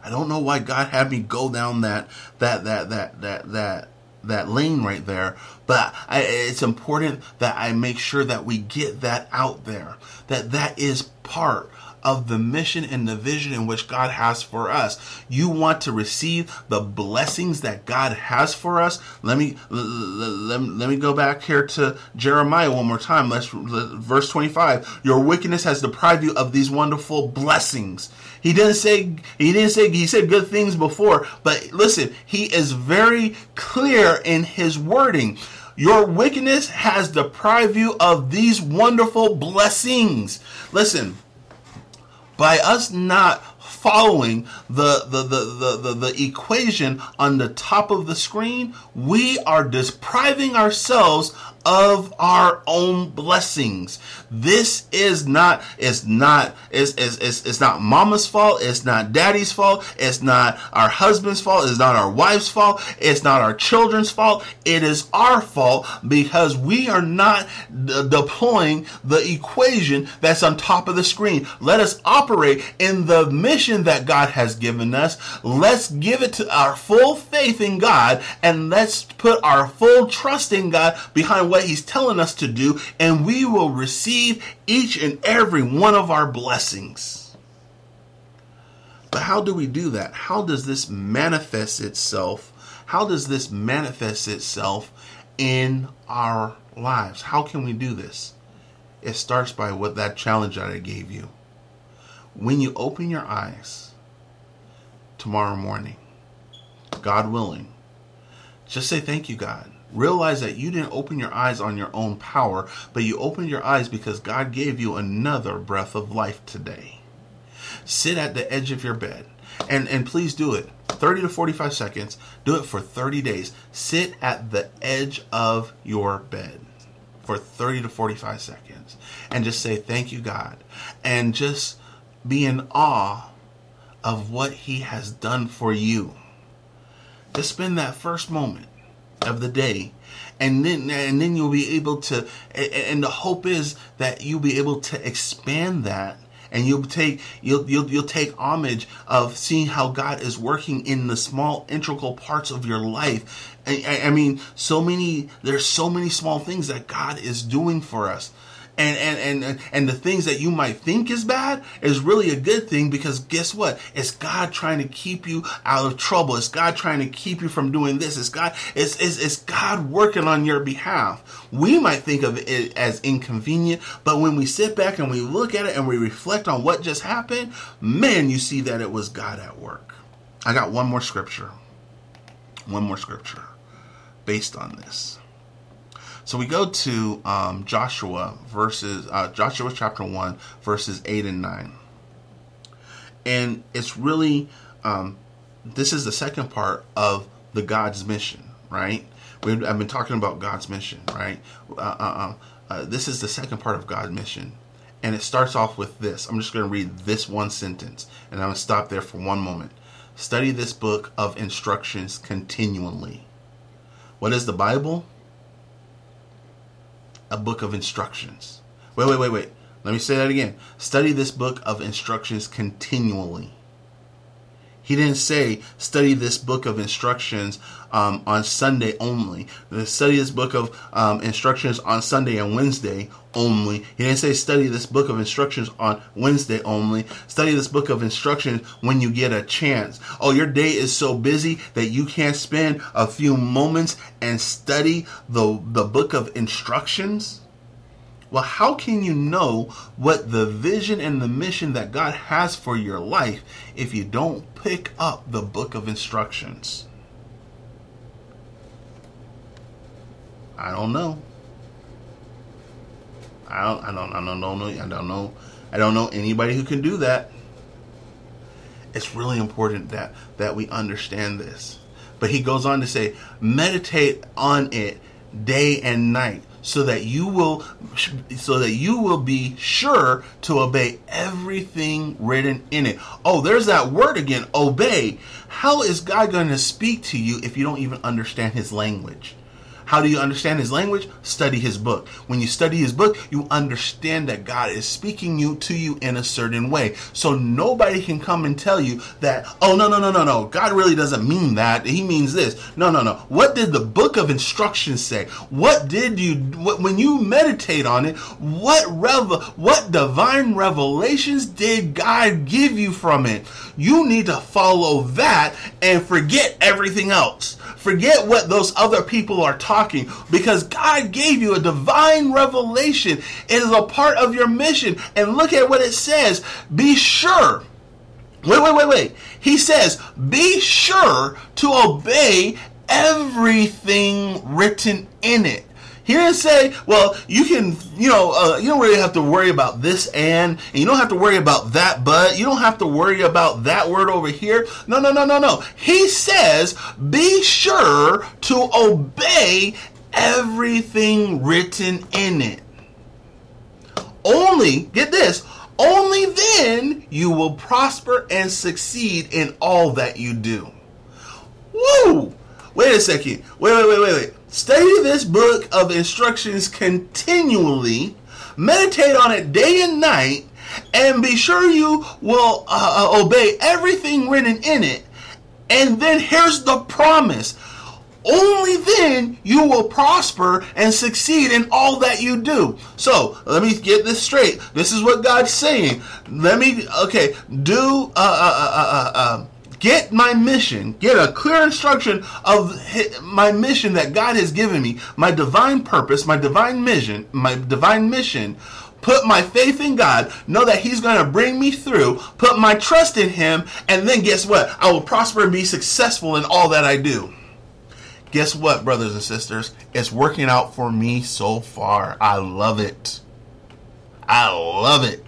I don't know why God had me go down that that that that that that that lane right there, but I, it's important that I make sure that we get that out there. That that is part of the mission and the vision in which God has for us. You want to receive the blessings that God has for us. Let me let, let me go back here to Jeremiah one more time. Let's verse twenty-five. Your wickedness has deprived you of these wonderful blessings. He didn't say he didn't say he said good things before, but listen, he is very clear in his wording. Your wickedness has deprived you of these wonderful blessings. Listen. By us not following the the, the, the, the the equation on the top of the screen, we are depriving ourselves of our own blessings. This is not it's not it's, it's, it's, it's not mama's fault, it's not daddy's fault, it's not our husband's fault, it's not our wife's fault, it's not our children's fault. It is our fault because we are not d- deploying the equation that's on top of the screen. Let us operate in the mission that God has given us. Let's give it to our full faith in God, and let's put our full trust in God behind what he's telling us to do, and we will receive each and every one of our blessings. But how do we do that? How does this manifest itself? How does this manifest itself in our lives? How can we do this? It starts by what that challenge that I gave you. When you open your eyes tomorrow morning, God willing, just say thank you, God. Realize that you didn't open your eyes on your own power, but you opened your eyes because God gave you another breath of life today. Sit at the edge of your bed, and, and please do it. thirty to forty-five seconds. Do it for thirty days. Sit at the edge of your bed for thirty to forty-five seconds and just say, thank you, God. And just be in awe of what he has done for you. Just spend that first moment of the day, and then and then you'll be able to, and the hope is that you'll be able to expand that, and you'll take you'll you'll, you'll take homage of seeing how God is working in the small integral parts of your life. I, I mean, so many there's so many small things that God is doing for us. And, and and and the things that you might think is bad is really a good thing, because guess what? It's God trying to keep you out of trouble. It's God trying to keep you from doing this. It's God, it's, it's, it's God working on your behalf. We might think of it as inconvenient, but when we sit back and we look at it and we reflect on what just happened, man, you see that it was God at work. I got one more scripture. One more scripture based on this. So we go to um, Joshua verses uh, Joshua chapter one verses eight and nine, and it's really um, this is the second part of the God's mission, right? We've, I've been talking about God's mission, right? Uh, uh, uh, this is the second part of God's mission, and it starts off with this. I'm just going to read this one sentence, and I'm going to stop there for one moment. Study this book of instructions continually. What is the Bible? A book of instructions. Wait, wait, wait, wait. Let me say that again. Study this book of instructions continually. He didn't say study this book of instructions um, on Sunday only. Study this book of um, instructions on Sunday and Wednesday only. He didn't say study this book of instructions on Wednesday only. Study this book of instructions when you get a chance. Oh, your day is so busy that you can't spend a few moments and study the, the book of instructions? Well, how can you know what the vision and the mission that God has for your life if you don't pick up the book of instructions? I don't know. I don't. I don't. I don't know. I don't know. I don't know anybody who can do that. It's really important that that we understand this. But he goes on to say, meditate on it day and night, so that you will so that you will be sure to obey everything written in it. Oh, there's that word again, obey. How is God going to speak to you if you don't even understand his language? How do you understand his language? Study his book. When you study his book, you understand that God is speaking you to you in a certain way. So nobody can come and tell you that, oh, no, no, no, no, no. God really doesn't mean that. He means this. No, no, no. What did the book of instructions say? What did you, what, when you meditate on it, what revel, what divine revelations did God give you from it? You need to follow that and forget everything else. Forget what those other people are talking Talking, because God gave you a divine revelation. It is a part of your mission. And look at what it says. Be sure. Wait, wait, wait, wait. He says, be sure to obey everything written in it. He didn't say, well, you can, you know, uh, you don't really have to worry about this and, and you don't have to worry about that, but you don't have to worry about that word over here. No, no, no, no, no. He says, be sure to obey everything written in it. Only, get this, only then you will prosper and succeed in all that you do. Woo! Wait a second. Wait, wait, wait, wait, wait. Study this book of instructions continually, meditate on it day and night, and be sure you will uh, obey everything written in it. And then here's the promise. Only then you will prosper and succeed in all that you do. So let me get this straight. This is what God's saying. Let me, okay, do, uh, uh, uh, uh, uh. Get my mission, get a clear instruction of my mission that God has given me, my divine purpose, my divine mission, my divine mission. Put my faith in God, know that he's going to bring me through, put my trust in him, and then guess what? I will prosper and be successful in all that I do. Guess what, brothers and sisters? It's working out for me so far. I love it. I love it.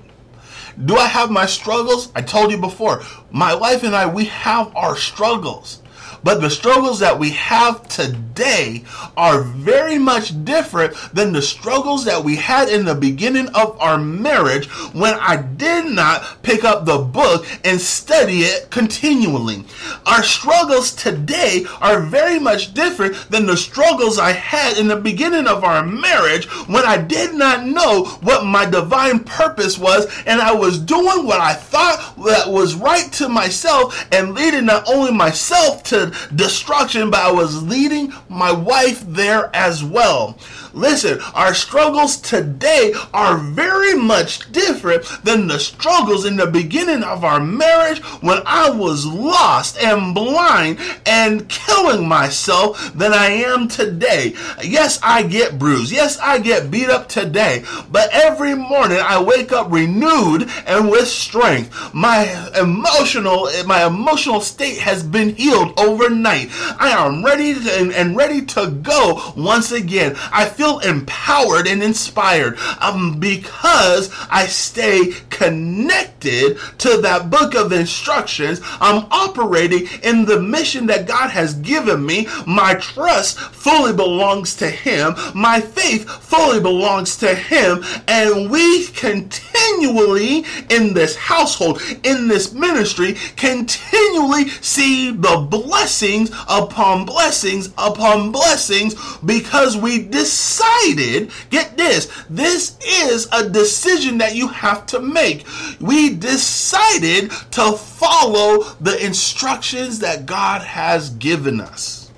Do I have my struggles? I told you before, my wife and I, we have our struggles. But the struggles that we have today are very much different than the struggles that we had in the beginning of our marriage when I did not pick up the book and study it continually. Our struggles today are very much different than the struggles I had in the beginning of our marriage when I did not know what my divine purpose was, and I was doing what I thought that was right to myself and leading not only myself to destruction, but I was leading my wife there as well. Listen, our struggles today are very much different than the struggles in the beginning of our marriage when I was lost and blind and killing myself than I am today. Yes, I get bruised. Yes, I get beat up today, but every morning I wake up renewed and with strength. My emotional, my emotional state has been healed overnight. I am ready to, and, and ready to go once again. I feel empowered and inspired um, because I stay connected to that book of instructions. I'm operating in the mission that God has given me. My trust fully belongs to Him. My faith fully belongs to Him. And we continually in this household, in this ministry, continually see the blessings upon blessings upon blessings because we decided, get this, this is a decision that you have to make. We decided to follow the instructions that God has given us.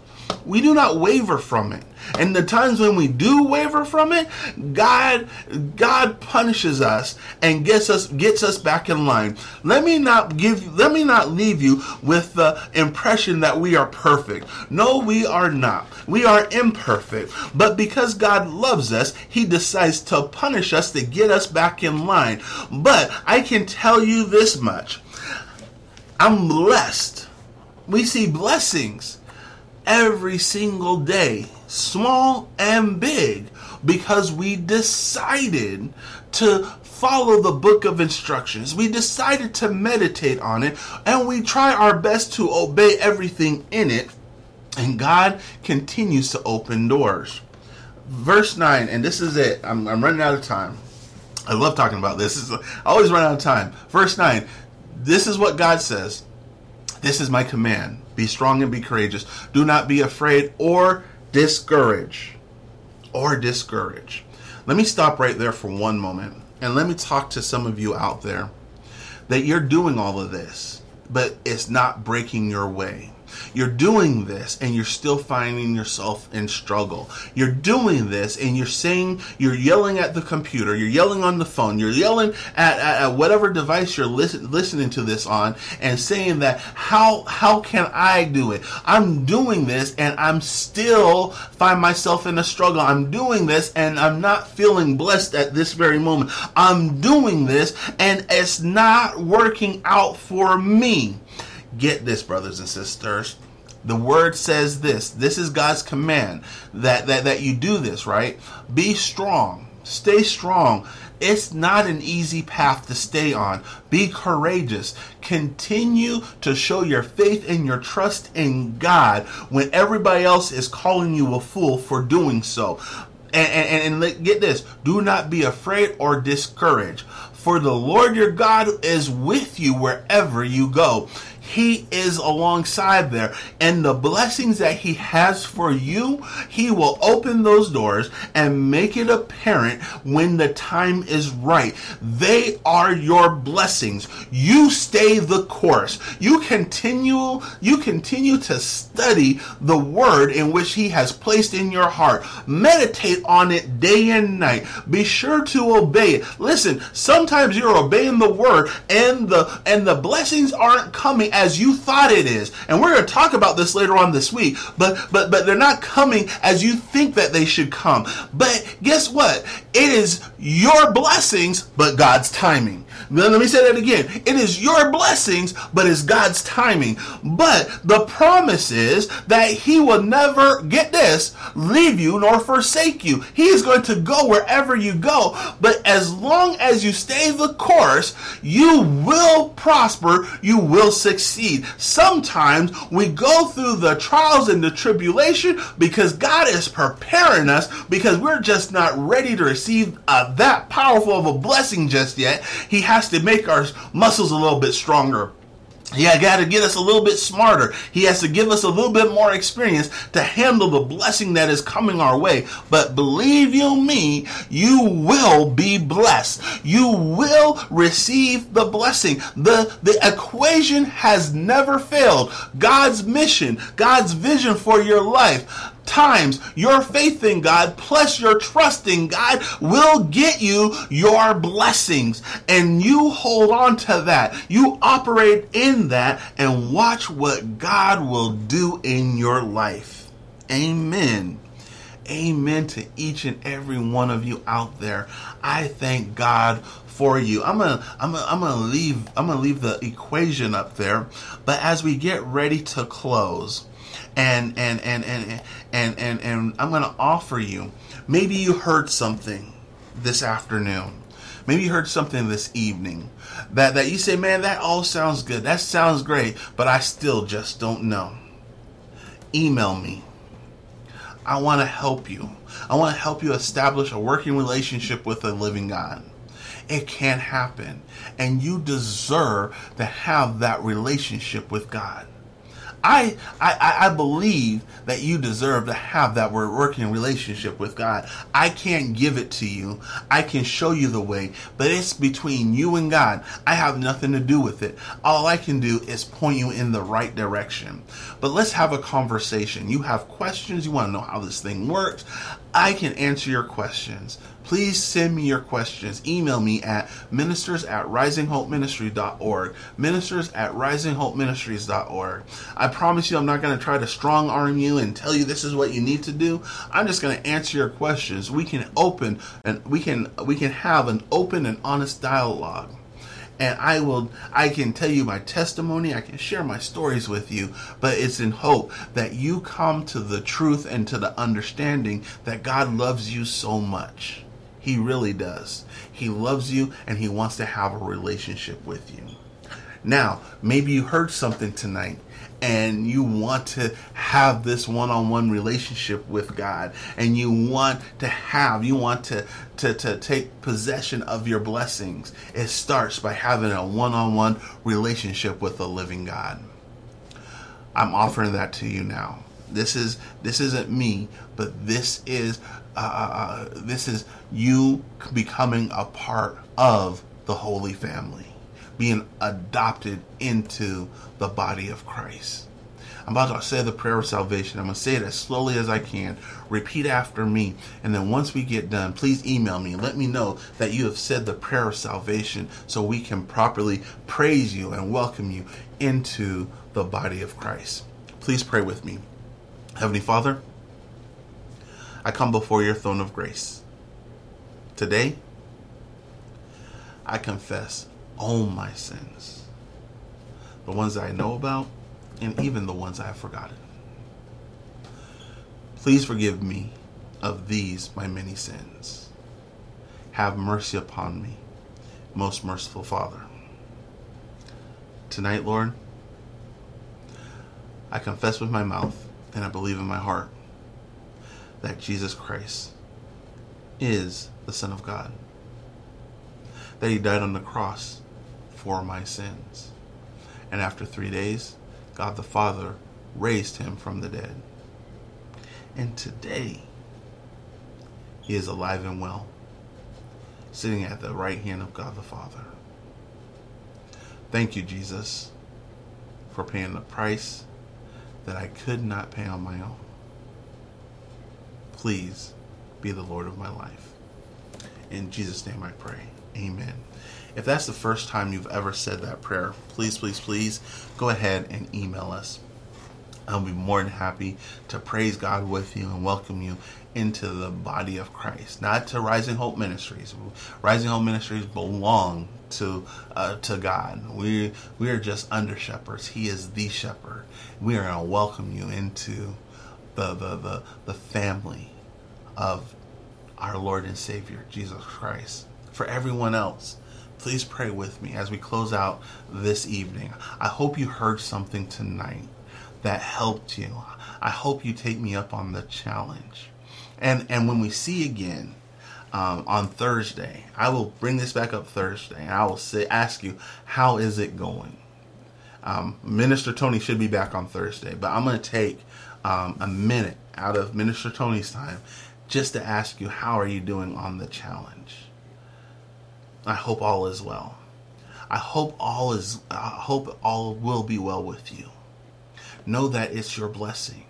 We do not waver from it. And the times when we do waver from it, God, God punishes us and gets us gets us back in line. Let me not give. Let me not leave you with the impression that we are perfect. No, we are not. We are imperfect. But because God loves us, He decides to punish us to get us back in line. But I can tell you this much: I'm blessed. We see blessings every single day, small and big, because we decided to follow the book of instructions. We decided to meditate on it, and we try our best to obey everything in it, and God continues to open doors. Verse nine, and this is it. I'm, I'm running out of time. I love talking about this. This is, I always run out of time. Verse nine, this is what God says. This is my command. Be strong and be courageous. Do not be afraid or discourage or discourage. Let me stop right there for one moment, and let me talk to some of you out there that you're doing all of this, but it's not breaking your way. You're doing this and you're still finding yourself in struggle. You're doing this and you're saying, you're yelling at the computer, you're yelling on the phone, you're yelling at, at, at whatever device you're listen, listening to this on and saying that, how how can I do it? I'm doing this and I'm still find myself in a struggle. I'm doing this and I'm not feeling blessed at this very moment. I'm doing this and it's not working out for me. Get this, brothers and sisters. The word says this. This is God's command that, that, that you do this, right? Be strong. Stay strong. It's not an easy path to stay on. Be courageous. Continue to show your faith and your trust in God when everybody else is calling you a fool for doing so. And, and, and get this. Do not be afraid or discouraged. For the Lord your God is with you wherever you go. He is alongside there, and the blessings that He has for you, He will open those doors and make it apparent when the time is right. They are your blessings. You stay the course. You continue, you continue to study the word in which He has placed in your heart. Meditate on it day and night. Be sure to obey it. Listen, sometimes you're obeying the word and the and the blessings aren't coming as you thought it is. And we're going to talk about this later on this week, but, but, but they're not coming as you think that they should come. But guess what? It is your blessings, but God's timing. Let me say that again. It is your blessings, but it's God's timing. But the promise is that he will never, get this, leave you nor forsake you. He is going to go wherever you go. But as long as you stay the course, you will prosper. You will succeed. Sometimes we go through the trials and the tribulation because God is preparing us, because we're just not ready to receive uh, that powerful of a blessing just yet. He has to make our muscles a little bit stronger. He has got to get us a little bit smarter. He has to give us a little bit more experience to handle the blessing that is coming our way. But believe you me, you will be blessed. You will receive the blessing. The, the equation has never failed. God's mission, God's vision for your life, times your faith in God plus your trust in God will get you your blessings, and you hold on to that. You operate in that and watch what God will do in your life. Amen. Amen to each and every one of you out there. I thank God for you. I'm gonna, I'm gonna, I'm gonna leave, I'm gonna leave the equation up there. But as we get ready to close, And and and and and and and I'm going to offer you. Maybe you heard something this afternoon. Maybe you heard something this evening that that you say, man, that all sounds good. That sounds great, but I still just don't know. Email me. I want to help you. I want to help you establish a working relationship with the living God. It can happen, and you deserve to have that relationship with God. I, I I believe that you deserve to have that working relationship with God. I can't give it to you. I can show you the way, but it's between you and God. I have nothing to do with it. All I can do is point you in the right direction. But let's have a conversation. You have questions. You want to know how this thing works. I can answer your questions. Please send me your questions. Email me at ministers at rising hope ministry dot org. Ministers at rising hope ministries dot org. I promise you I'm not going to try to strong arm you and tell you this is what you need to do. I'm just going to answer your questions. We can open and we can we can have an open and honest dialogue. And I will, I can tell you my testimony. I can share my stories with you, but it's in hope that you come to the truth and to the understanding that God loves you so much. He really does. He loves you and he wants to have a relationship with you. Now, maybe you heard something tonight and you want to have this one-on-one relationship with God, and you want to have, you want to, to, to take possession of your blessings. It starts by having a one-on-one relationship with the living God. I'm offering that to you now. This is, this isn't me, but this is, uh, this is you becoming a part of the Holy Family, being adopted into the body of Christ. I'm about to say the prayer of salvation. I'm going to say it as slowly as I can. Repeat after me. And then once we get done, please email me. Let me know that you have said the prayer of salvation so we can properly praise you and welcome you into the body of Christ. Please pray with me. Heavenly Father, I come before your throne of grace. Today, I confess all my sins, the ones that I know about, and even the ones I have forgotten. Please forgive me of these, my many sins. Have mercy upon me, most merciful Father. Tonight, Lord, I confess with my mouth and I believe in my heart that Jesus Christ is the Son of God, that he died on the cross for my sins. And after three days, God the Father raised him from the dead. And today, he is alive and well, sitting at the right hand of God the Father. Thank you, Jesus, for paying the price that I could not pay on my own. Please be the Lord of my life. In Jesus' name I pray. Amen. If that's the first time you've ever said that prayer, please, please, please go ahead and email us. I'll be more than happy to praise God with you and welcome you into the body of Christ, not to Rising Hope Ministries. Rising Hope Ministries belong to uh, to God. We we are just under shepherds. He is the shepherd. We are gonna welcome you into the the the, the family of our Lord and Savior Jesus Christ. For everyone else, please pray with me as we close out this evening. I hope you heard something tonight that helped you. I hope you take me up on the challenge. And and when we see again um, on Thursday, I will bring this back up Thursday, and I will say, ask you, how is it going? Um, Minister Tony should be back on Thursday, but I'm going to take um, a minute out of Minister Tony's time just to ask you, how are you doing on the challenge? I hope all is well. I hope all is. I hope all will be well with you. Know that it's your blessing,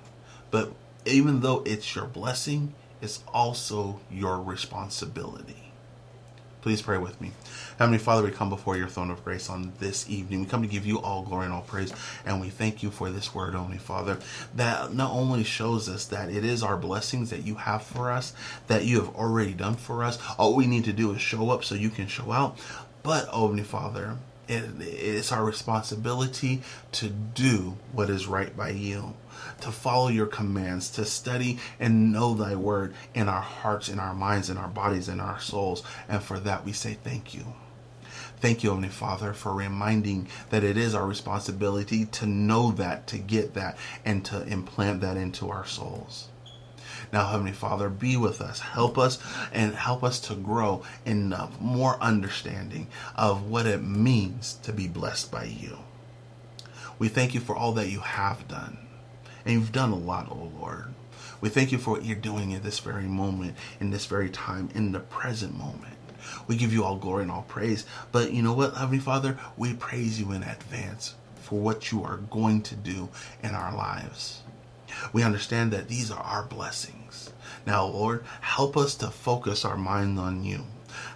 but even though it's your blessing, it's also your responsibility. Please pray with me. Heavenly Father, we come before your throne of grace on this evening. We come to give you all glory and all praise, and we thank you for this word, Heavenly Father, that not only shows us that it is our blessings that you have for us, that you have already done for us. All we need to do is show up so you can show out. But, Heavenly Father, It, it's our responsibility to do what is right by you, to follow your commands, to study and know thy word in our hearts, in our minds, in our bodies, in our souls. And for that, we say thank you. Thank you, Heavenly Father, for reminding that it is our responsibility to know that, to get that, and to implant that into our souls. Now, Heavenly Father, be with us. Help us and help us to grow in more understanding of what it means to be blessed by you. We thank you for all that you have done. And you've done a lot, oh Lord. We thank you for what you're doing in this very moment, in this very time, in the present moment. We give you all glory and all praise. But you know what, Heavenly Father? We praise you in advance for what you are going to do in our lives. We understand that these are our blessings. Now, Lord, help us to focus our mind on you.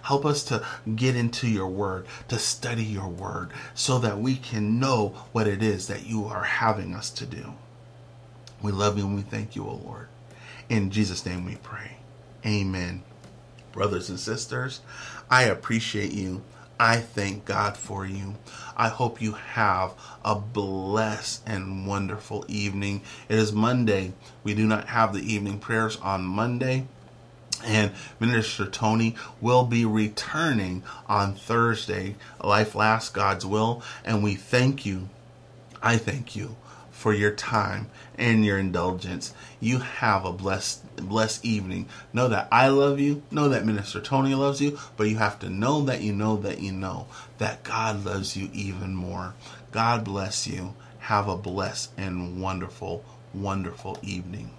Help us to get into your word, to study your word, so that we can know what it is that you are having us to do. We love you and we thank you, O Lord. In Jesus' name we pray. Amen. Brothers and sisters, I appreciate you. I thank God for you. I hope you have a blessed and wonderful evening. It is Monday. We do not have the evening prayers on Monday. And Minister Tony will be returning on Thursday. Life lasts, God's will. And we thank you. I thank you for your time and your indulgence. You have a blessed blessed evening. Know that I love you. Know that Minister Tony loves you. But you have to know that you know that you know that God loves you even more. God bless you. Have a blessed and wonderful, wonderful evening.